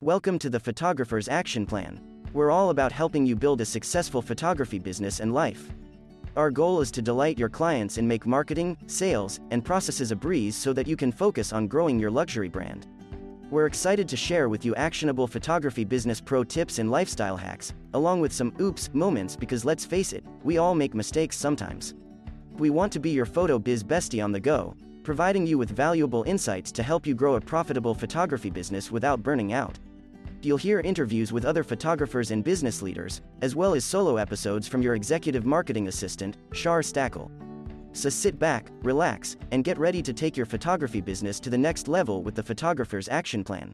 Welcome to the Photographer's Action Plan. We're all about helping you build a successful photography business and life. Our goal is to delight your clients and make marketing, sales, and processes a breeze so that you can focus on growing your luxury brand. We're excited to share with you actionable photography business pro tips and lifestyle hacks, along with some oops moments because let's face it, we all make mistakes sometimes. We want to be your photo biz bestie on the go, providing you with valuable insights to help you grow a profitable photography business without burning out. You'll hear interviews with other photographers and business leaders, as well as solo episodes from your executive marketing assistant, Char Stackle. So sit back, relax, and get ready to take your photography business to the next level with the Photographer's Action Plan.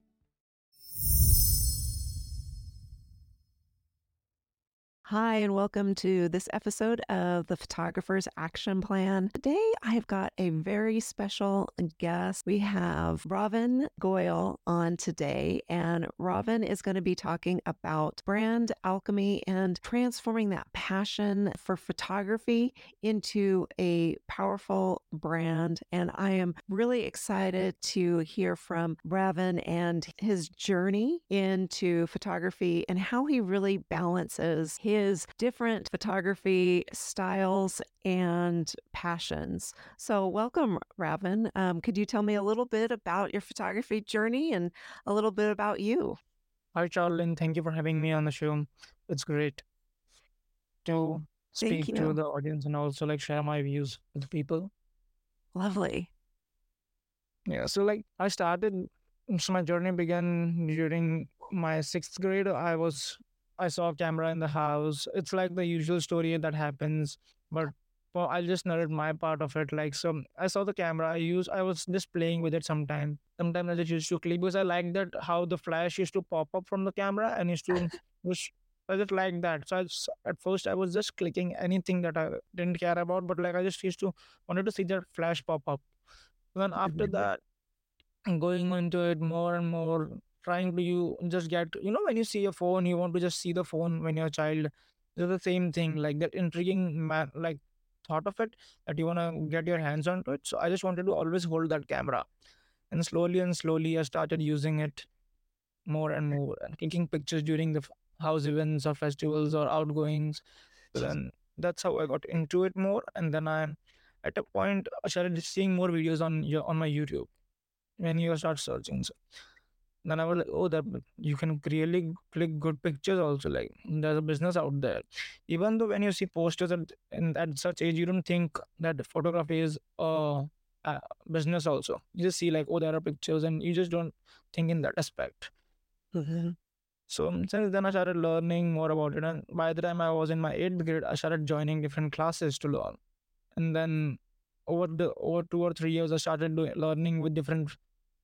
Hi, and welcome to this episode of the Photographer's Action Plan. Today, I've got a very special guest. We have Ravin Goyal on today, and Ravin is going to be talking about brand alchemy and transforming that passion for photography into a powerful brand. And I am really excited to hear from Ravin and his journey into photography and how he really balances his different photography styles and passions. So welcome, Ravin. Could you tell me a little bit about your photography journey and a little bit about you? Hi, Charlene. Thank you for having me on the show. It's great to speak to the audience and also share my views with people. Lovely. Yeah. So so my journey began during my sixth grade. I saw a camera in the house. It's the usual story that happens, but I'll just narrate my part of it. I saw the camera. I was just playing with it sometime. Sometimes I just used to click because I liked that how the flash used to pop up from the camera and used to push. I just liked that. So at first I was just clicking anything that I didn't care about, but I just wanted to see that flash pop up. Then after that, going into it more and more, trying to when you see a phone, you want to just see the phone when you're a child. It's the same thing, that intriguing thought of it that you want to get your hands onto it. So I just wanted to always hold that camera. And slowly I started using it more and more and taking pictures during the house events or festivals or outgoings. Then that's how I got into it more. And then I started seeing more videos on my YouTube when you start searching. So then I was that you can really click good pictures also. There's a business out there. Even though when you see posters at such age, you don't think that photography is a business also. You just see there are pictures and you just don't think in that aspect. Mm-hmm. So since then I started learning more about it. And by the time I was in my 8th grade, I started joining different classes to learn. And then over 2 or 3 years, I started learning with different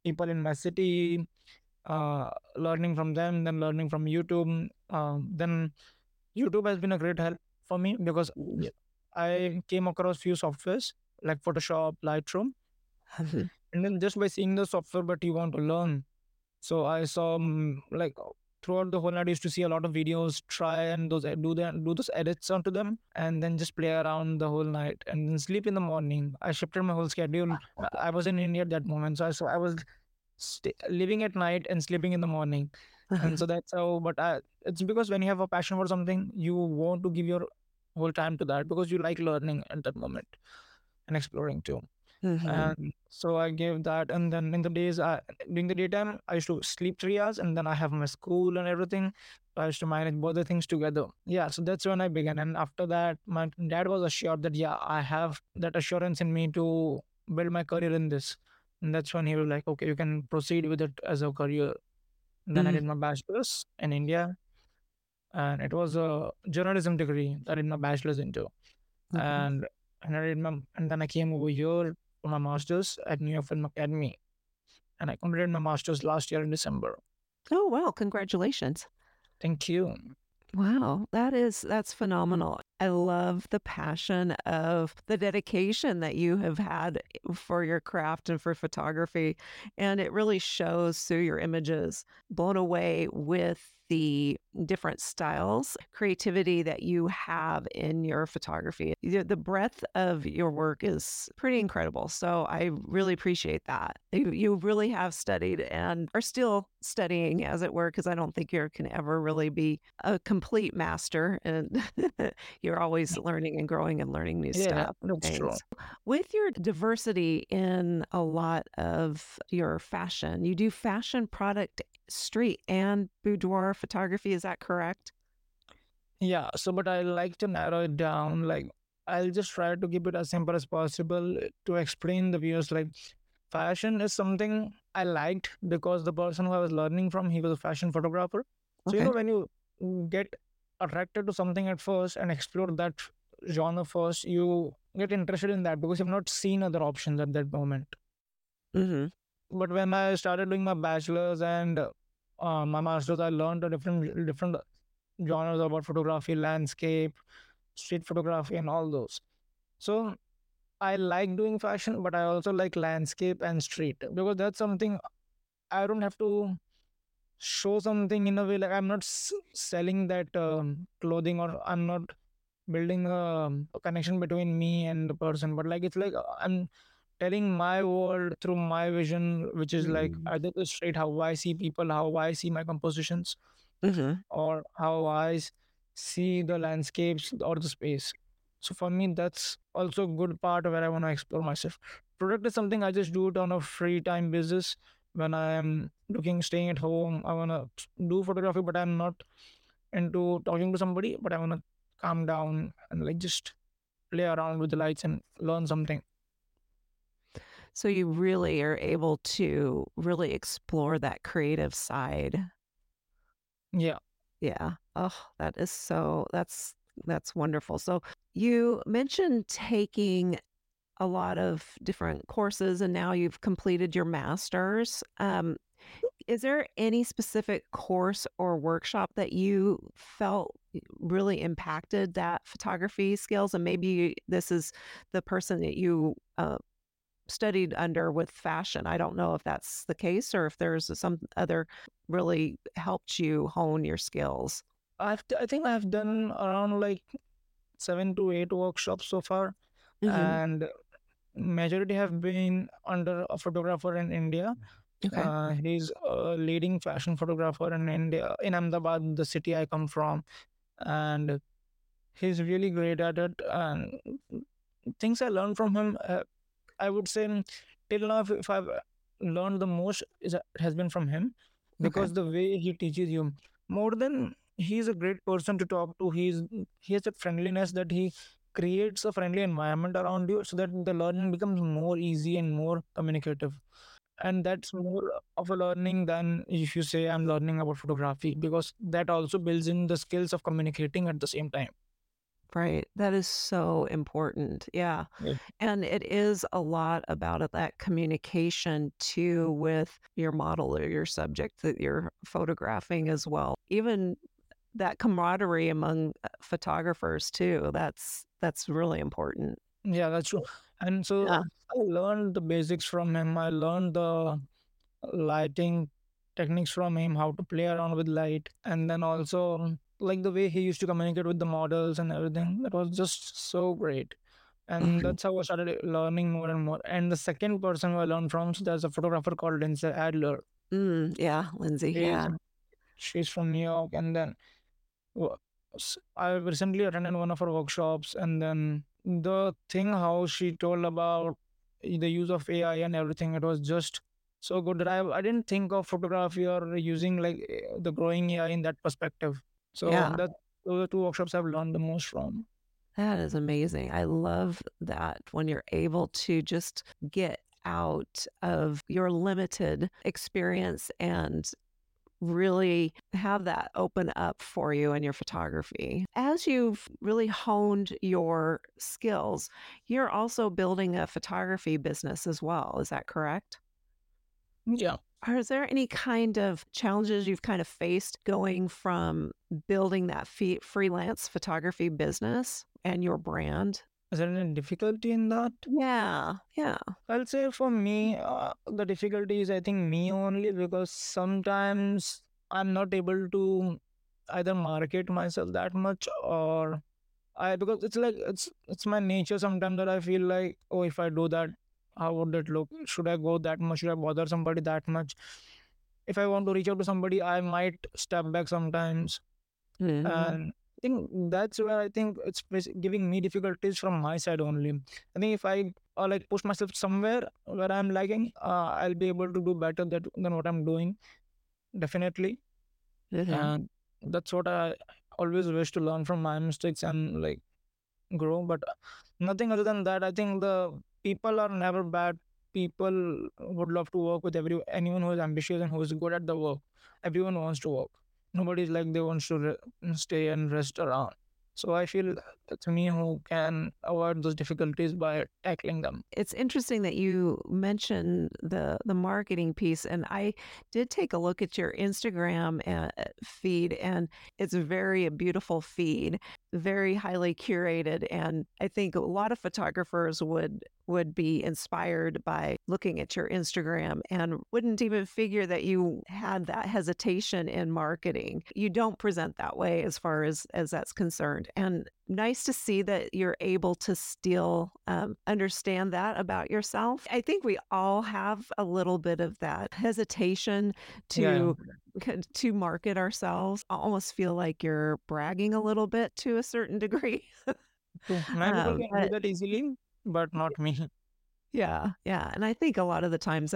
people in my city. Learning from them, then learning from YouTube. Then YouTube has been a great help for me because I came across few softwares like Photoshop, Lightroom. And then just by seeing the software that you want to learn. So I saw throughout the whole night I used to see a lot of videos, try and do those edits onto them and then just play around the whole night and then sleep in the morning. I shifted my whole schedule. I was in India at that moment. So I was living at night and sleeping in the morning. And so that's how, it's because when you have a passion for something, you want to give your whole time to that because you like learning at that moment and exploring too. Mm-hmm. And so I gave that, and then during the daytime, I used to sleep 3 hours and then I have my school and everything. I used to manage both the things together. Yeah, so that's when I began. And after that, my dad was assured that, I have that assurance in me to build my career in this. And that's when he was okay, you can proceed with it as a career. And then I did my bachelor's in India. And it was a journalism degree that I did my bachelor's into. Mm-hmm. And then I came over here for my master's at New York Film Academy. And I completed my master's last year in December. Oh, wow. Congratulations. Thank you. Wow, that's phenomenal. I love the passion of the dedication that you have had for your craft and for photography. And it really shows through your images. Blown away with the different styles, creativity that you have in your photography. The breadth of your work is pretty incredible. So I really appreciate that. You really have studied and are still studying, as it were, because I don't think you can ever really be a complete master. And you're always learning and growing and learning new stuff. That's true. With your diversity in a lot of your fashion, you do fashion, product, street and boudoir photography. Is that correct? Yeah. So, but I like to narrow it down. Like, I'll just try to keep it as simple as possible to explain the viewers. Like, fashion is something I liked because the person who I was learning from, he was a fashion photographer. So, you know, when you get attracted to something at first and explore that genre first, you get interested in that because you've not seen other options at that moment. Mm-hmm. But when I started doing my bachelor's and my master's, I learned different genres about photography, landscape, street photography, and all those. So I like doing fashion, but I also like landscape and street because that's something I don't have to show something in a way. Like, I'm not selling that clothing, or I'm not building a connection between me and the person. But like, it's like I'm telling my world through my vision, which is like either the street, how I see people, how I see my compositions, or how I see the landscapes or the space. So for me, that's also a good part where I want to explore myself. Product is something I just do it on a free time basis. When I am staying at home, I want to do photography, but I'm not into talking to somebody, but I want to calm down and like just play around with the lights and learn something. So you really are able to really explore that creative side. Yeah. Yeah. Oh, that is so, that's wonderful. So you mentioned taking a lot of different courses and now you've completed your master's. Is there any specific course or workshop that you felt really impacted that photography skills? And maybe this is the person that you, studied under with fashion. I don't know if that's the case or if there's some other really helped you hone your skills. I think I've done around like 7 to 8 workshops so far, and majority have been under a photographer in India. He's a leading fashion photographer in India, in Ahmedabad, the city I come from, and he's really great at it. And things I learned from him, I would say till now, if I've learned the most, it has been from him because the way he teaches you, more than he's a great person to talk to, he has a friendliness that he creates a friendly environment around you so that the learning becomes more easy and more communicative. And that's more of a learning than if you say I'm learning about photography, because that also builds in the skills of communicating at the same time. Right. That is so important. Yeah. And it is a lot about that communication too with your model or your subject that you're photographing as well. Even that camaraderie among photographers too. That's really important. Yeah, that's true. And so I learned the basics from him. I learned the lighting techniques from him, how to play around with light. And then also like the way he used to communicate with the models and everything, that was just so great. And that's how I started learning more and more. And the second person who I learned from, so there's a photographer called Lindsay Adler. Lindsay. She's from New York. And then I recently attended one of her workshops. And then the thing how she told about the use of AI and everything, it was just so good that I didn't think of photography or using like the growing AI in that perspective. So those are two workshops I've learned the most from. That is amazing. I love that when you're able to just get out of your limited experience and really have that open up for you in your photography. As you've really honed your skills, you're also building a photography business as well. Is that correct? Yeah. Is there any kind of challenges you've kind of faced going from building that freelance photography business and your brand? Is there any difficulty in that? Yeah. I'll say for me, the difficulty is I think me only, because sometimes I'm not able to either market myself that much, or because it's like it's my nature sometimes that I feel like, oh, if I do that, how would it look? Should I go that much? Should I bother somebody that much? If I want to reach out to somebody, I might step back sometimes. Mm-hmm. And I think that's where I think it's giving me difficulties from my side only. I think if I like push myself somewhere where I'm lagging, I'll be able to do better than what I'm doing. Definitely. Mm-hmm. And that's what I always wish to learn from my mistakes and like grow. But nothing other than that, I think the people are never bad. People would love to work with anyone who is ambitious and who is good at the work. Everyone wants to work. Nobody is like they want to stay and rest around. So I feel that's me who can avoid those difficulties by tackling them. It's interesting that you mentioned the marketing piece. And I did take a look at your Instagram feed, and it's a beautiful feed, very highly curated. And I think a lot of photographers would be inspired by looking at your Instagram and wouldn't even figure that you had that hesitation in marketing. You don't present that way as far as that's concerned. And nice to see that you're able to still understand that about yourself. I think we all have a little bit of that hesitation to market ourselves. I almost feel like you're bragging a little bit to a certain degree. People can do that easily, but not me. Yeah. And I think a lot of the times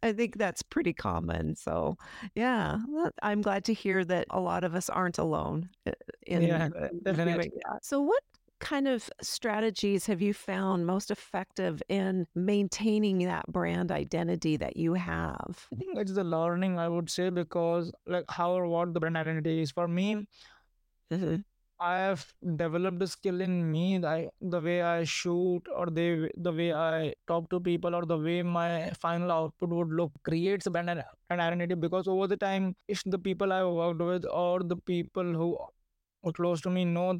that's pretty common. So yeah, I'm glad to hear that a lot of us aren't alone in doing that. So what kind of strategies have you found most effective in maintaining that brand identity that you have? I think it's the learning, I would say, because like how or what the brand identity is for me. Mm-hmm. I have developed a skill in me, the way I shoot, or the way I talk to people, or the way my final output would look, creates a brand and identity. Because over the time, if the people I worked with or the people who are close to me know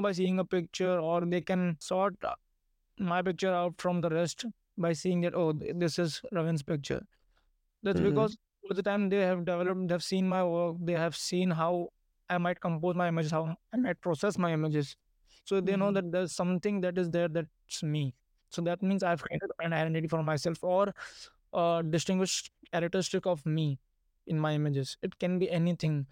by seeing a picture, or they can sort my picture out from the rest by seeing that, oh, this is Ravin's picture. That's because over the time they've seen my work, they have seen how I might compose my images, how I might process my images. So they know that there's something that is there that's me. So that means I've created an identity for myself, or a distinguished characteristic of me in my images. It can be anything,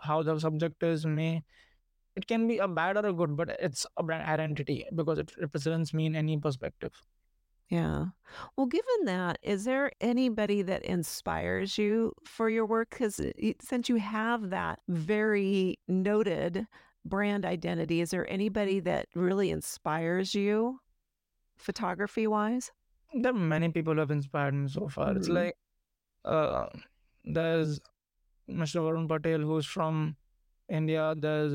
how the subject is, it can be a bad or a good, but it's a brand identity because it represents me in any perspective. Yeah. Well, given that, is there anybody that inspires you for your work? Because since you have that very noted brand identity, is there anybody that really inspires you photography-wise? There are many people who have inspired me so far. Mm-hmm. It's like there's Mr. Varun Patel, who's from India. There's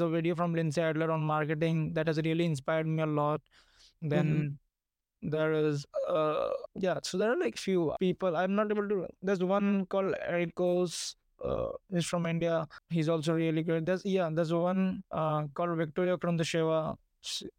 a video from Lindsay Adler on marketing that has really inspired me a lot. There is, so there are like few people. I'm not able to, there's one called Ericos, he's from India. He's also really great. There's one called Victoria Kronosheva.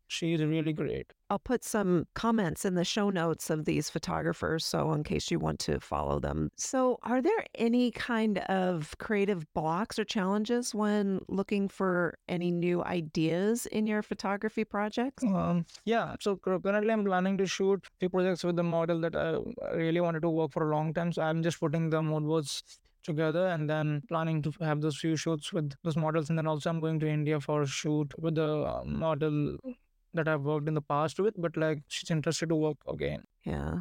She's really great. I'll put some comments in the show notes of these photographers, so in case you want to follow them. So are there any kind of creative blocks or challenges when looking for any new ideas in your photography projects? So currently I'm planning to shoot few projects with the model that I really wanted to work for a long time. So I'm just putting the mood boards together and then planning to have those few shoots with those models, and then also I'm going to India for a shoot with the model that I've worked in the past with, but like she's interested to work again. Yeah.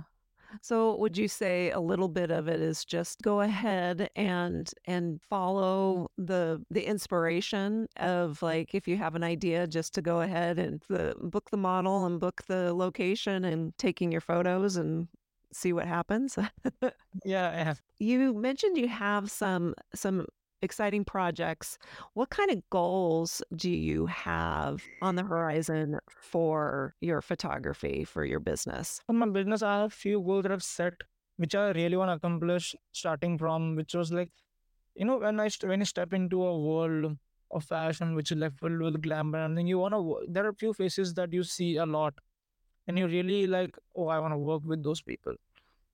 So would you say a little bit of it is just go ahead and follow the inspiration of, like, if you have an idea, just to go ahead and book the model and book the location and taking your photos and see what happens? Yeah. You mentioned you have some exciting projects. What kind of goals do you have on the horizon for your photography, for your business? For my business, I have a few goals that I've set, which I really want to accomplish, starting from, which was like, when I step into a world of fashion, which is like filled with glamour, and then there are a few faces that you see a lot. And you really like, oh, I want to work with those people.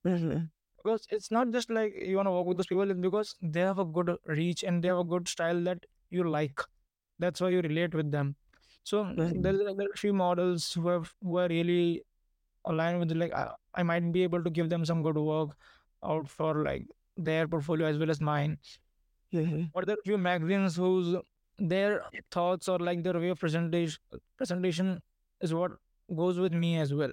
Mm-hmm. Because it's not just like you want to work with those people, it's because they have a good reach and they have a good style that you like. That's why you relate with them. So there are a few models who are really aligned with, like, I might be able to give them some good work out for like their portfolio as well as mine. Mm-hmm. Or there are a few magazines whose their thoughts or like their way of presentation is what goes with me as well.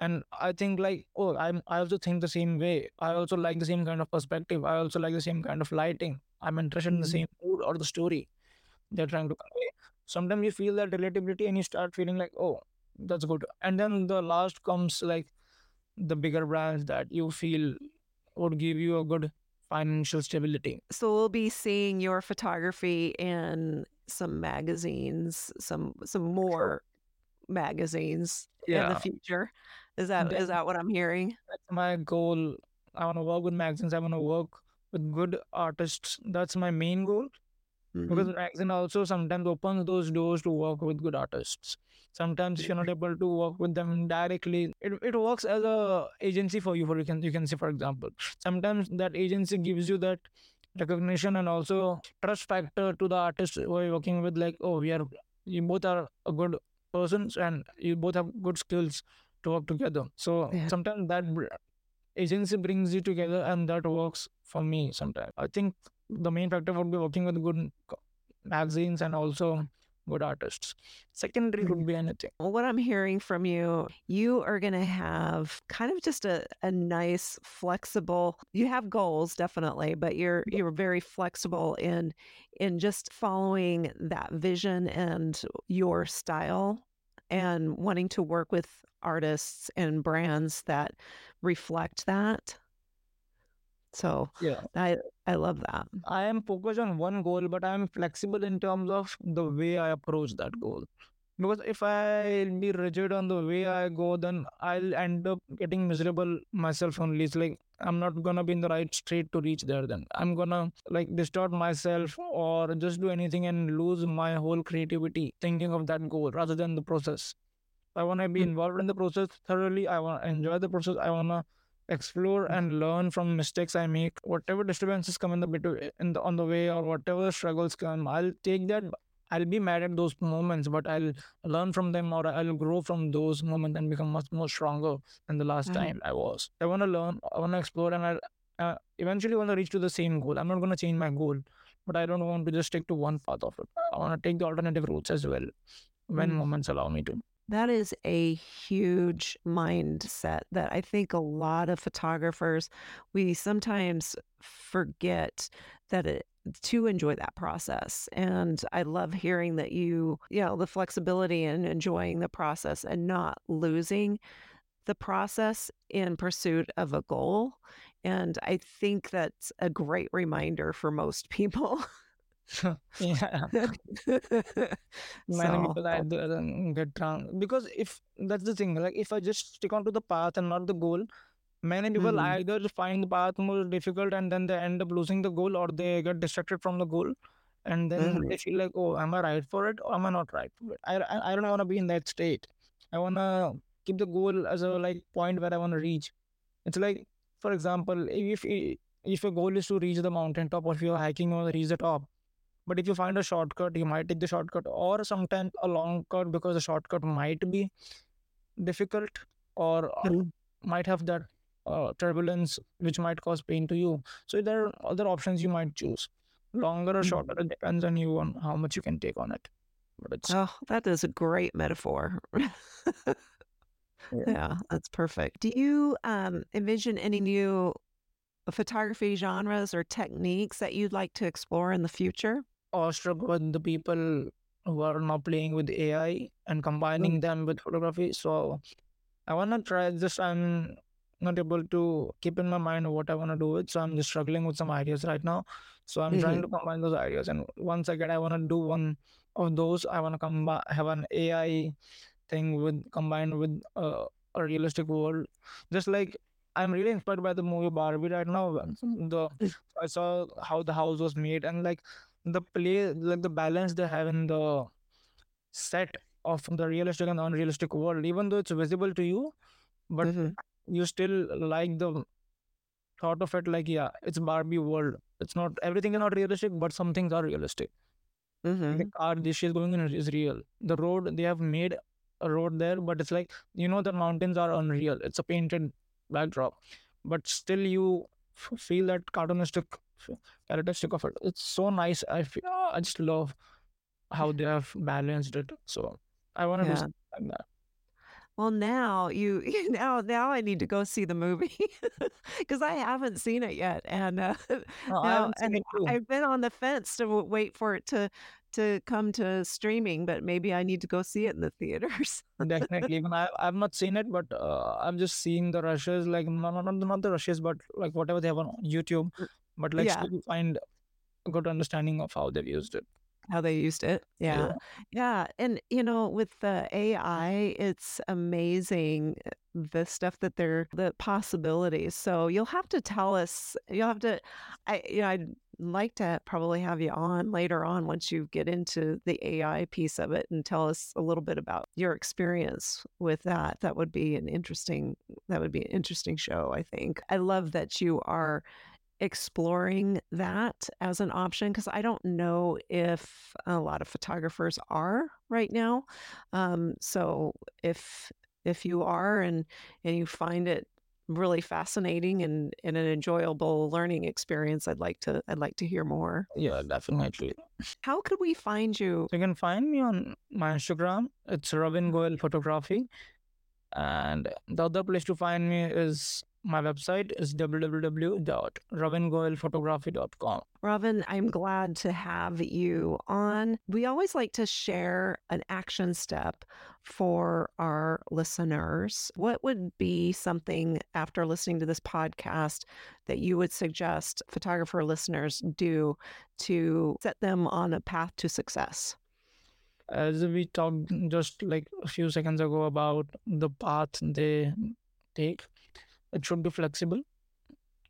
And I think like, I also think the same way. I also like the same kind of perspective. I also like the same kind of lighting. I'm interested in the same mood or the story they're trying to convey. Sometimes you feel that relatability and you start feeling like, oh, that's good. And then the last comes like the bigger brands that you feel would give you a good financial stability. So we'll be seeing your photography in some magazines, some more magazines in the future. Is that what I'm hearing? That's my goal. I want to work with magazines. I want to work with good artists. That's my main goal. Mm-hmm. Because magazine also sometimes opens those doors to work with good artists. Sometimes if you're not able to work with them directly, it works as a agency for you. You can say, for example, sometimes that agency gives you that recognition and also trust factor to the artist who you're working with. Like, oh, you both are a good persons and you both have good skills to work together. So sometimes that agency brings you together, and that works for me. Sometimes I think the main factor would be working with good magazines and also good artists. Secondary could be anything. Well, what I'm hearing from you, you are going to have kind of just a nice, flexible, you have goals definitely, but you're very flexible in just following that vision and your style and wanting to work with artists and brands that reflect that. So I love that. I am focused on one goal, but I am flexible in terms of the way I approach that goal. Because if I be rigid on the way I go, then I'll end up getting miserable myself only. It's like I'm not going to be in the right street to reach there then. I'm going to like distort myself or just do anything and lose my whole creativity thinking of that goal rather than the process. I want to be involved in the process thoroughly. I want to enjoy the process. I want to explore and learn from mistakes I make. Whatever disturbances come on the way or whatever struggles come, I'll take that. I'll be mad at those moments, but I'll learn from them or I'll grow from those moments and become much more stronger than the last time I was. I want to learn, I want to explore, and I eventually want to reach to the same goal. I'm not going to change my goal, but I don't want to just stick to one path of it. I want to take the alternative routes as well when moments allow me to. That is a huge mindset that I think a lot of photographers, we sometimes forget to enjoy that process. And I love hearing that the flexibility and enjoying the process and not losing the process in pursuit of a goal. And I think that's a great reminder for most people. Because if that's the thing, like if I just stick onto the path and not the goal, many people either find the path more difficult and then they end up losing the goal, or they get distracted from the goal and then they feel like, oh, am I right for it or am I not right for it? I don't want to be in that state. I want to keep the goal as a like point where I want to reach. It's like, for example, if your goal is to reach the mountaintop, or if you're hiking or reach the top, but if you find a shortcut, you might take the shortcut, or sometimes a long cut because the shortcut might be difficult or might have that turbulence which might cause pain to you. So there are other options you might choose. Longer or shorter, it depends on you on how much you can take on it. But that is a great metaphor. Yeah, that's perfect. Do you envision any new photography genres or techniques that you'd like to explore in the future? Awestruck with the people who are now playing with AI and combining them with photography. So I want to try this. I'm not able to keep in my mind what I want to do with. So I'm just struggling with some ideas right now. So I'm trying to combine those ideas. And once again, I want to do one of those. I want to have an AI thing combined with a realistic world. Just like I'm really inspired by the movie Barbie right now. I saw how the house was made and like the play, like the balance they have in the set of the realistic and unrealistic world, even though it's visible to you, but you still like the thought of it like, yeah, it's Barbie world. It's not, everything is not realistic, but some things are realistic. Mm-hmm. The car she's going in is real. The road, they have made a road there, but it's like, you know, the mountains are unreal. It's a painted backdrop, but still you feel that cartoonistic characteristic of it. It's so nice. I just love how they have balanced it. So I want to do something like that. Well, now now I need to go see the movie because I haven't seen it yet, and I've been on the fence to wait for it to come to streaming. But maybe I need to go see it in the theaters. Definitely, even I've not seen it, but I'm just seeing the rushes, like not the rushes, but like whatever they have on YouTube. But like still find a good understanding of how they've used it. How they used it. Yeah. And, you know, with the AI, it's amazing the stuff that the possibilities. So you'll have to tell us, I'd like to probably have you on later on once you get into the AI piece of it and tell us a little bit about your experience with that. That would be an interesting show, I think. I love that you are exploring that as an option, because I don't know if a lot of photographers are right now. So if you are and you find it really fascinating and an enjoyable learning experience, I'd like to hear more. Yeah, definitely. How could we find you? You can find me on my Instagram. It's Ravin Goyal Photography. And the other place to find me is my website is www.ravingoyalphotography.com. Ravin, I'm glad to have you on. We always like to share an action step for our listeners. What would be something after listening to this podcast that you would suggest photographer listeners do to set them on a path to success? As we talked just like a few seconds ago about the path they take, it should be flexible.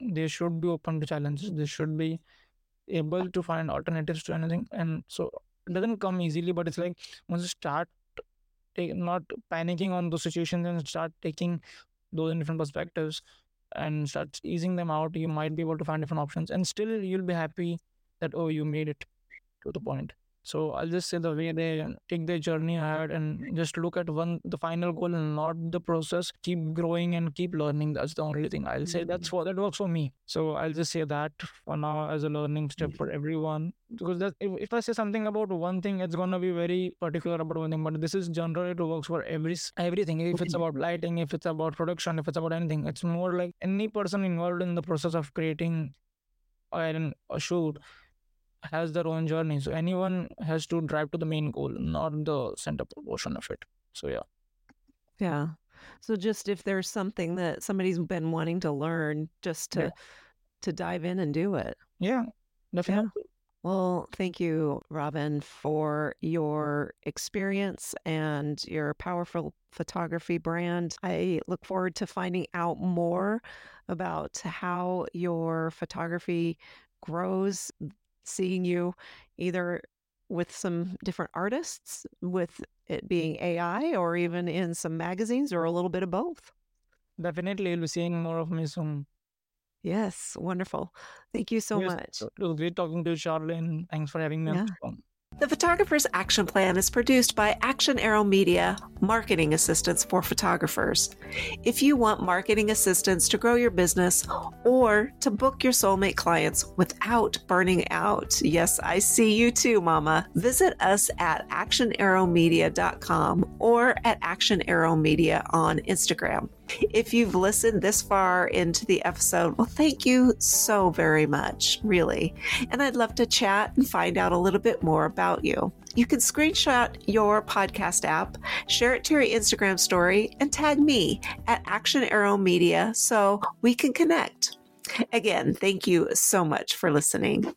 They should be open to challenges. They should be able to find alternatives to anything. And so it doesn't come easily, but it's like once you start not panicking on those situations and start taking those in different perspectives and start easing them out, you might be able to find different options. And still you'll be happy that, oh, you made it to the point. So I'll just say the way they take their journey ahead and just look at the final goal and not the process. Keep growing and keep learning. That's the only thing I'll say. That works for me. So I'll just say that for now as a learning step for everyone. Because if I say something about one thing, it's going to be very particular about one thing. But this is generally it works for everything. If it's about lighting, if it's about production, if it's about anything. It's more like any person involved in the process of creating a shoot has their own journey. So anyone has to drive to the main goal, not the center portion of it. So yeah. So just if there's something that somebody's been wanting to learn, just to dive in and do it. Yeah, definitely. Yeah. Well, thank you, Ravin, for your experience and your powerful photography brand. I look forward to finding out more about how your photography grows, seeing you either with some different artists, with it being AI, or even in some magazines, or a little bit of both. Definitely, you'll be seeing more of me soon. Yes, wonderful. Thank you so much. It was great talking to you, Charlene. Thanks for having me on. The Photographer's Action Plan is produced by Action Arrow Media, marketing assistance for photographers. If you want marketing assistance to grow your business or to book your soulmate clients without burning out, yes, I see you too, Mama. Visit us at actionarrowmedia.com or at Action Arrow Media on Instagram. If you've listened this far into the episode, well, thank you so very much, really. And I'd love to chat and find out a little bit more about you. You can screenshot your podcast app, share it to your Instagram story, and tag me at Action Arrow Media so we can connect. Again, thank you so much for listening.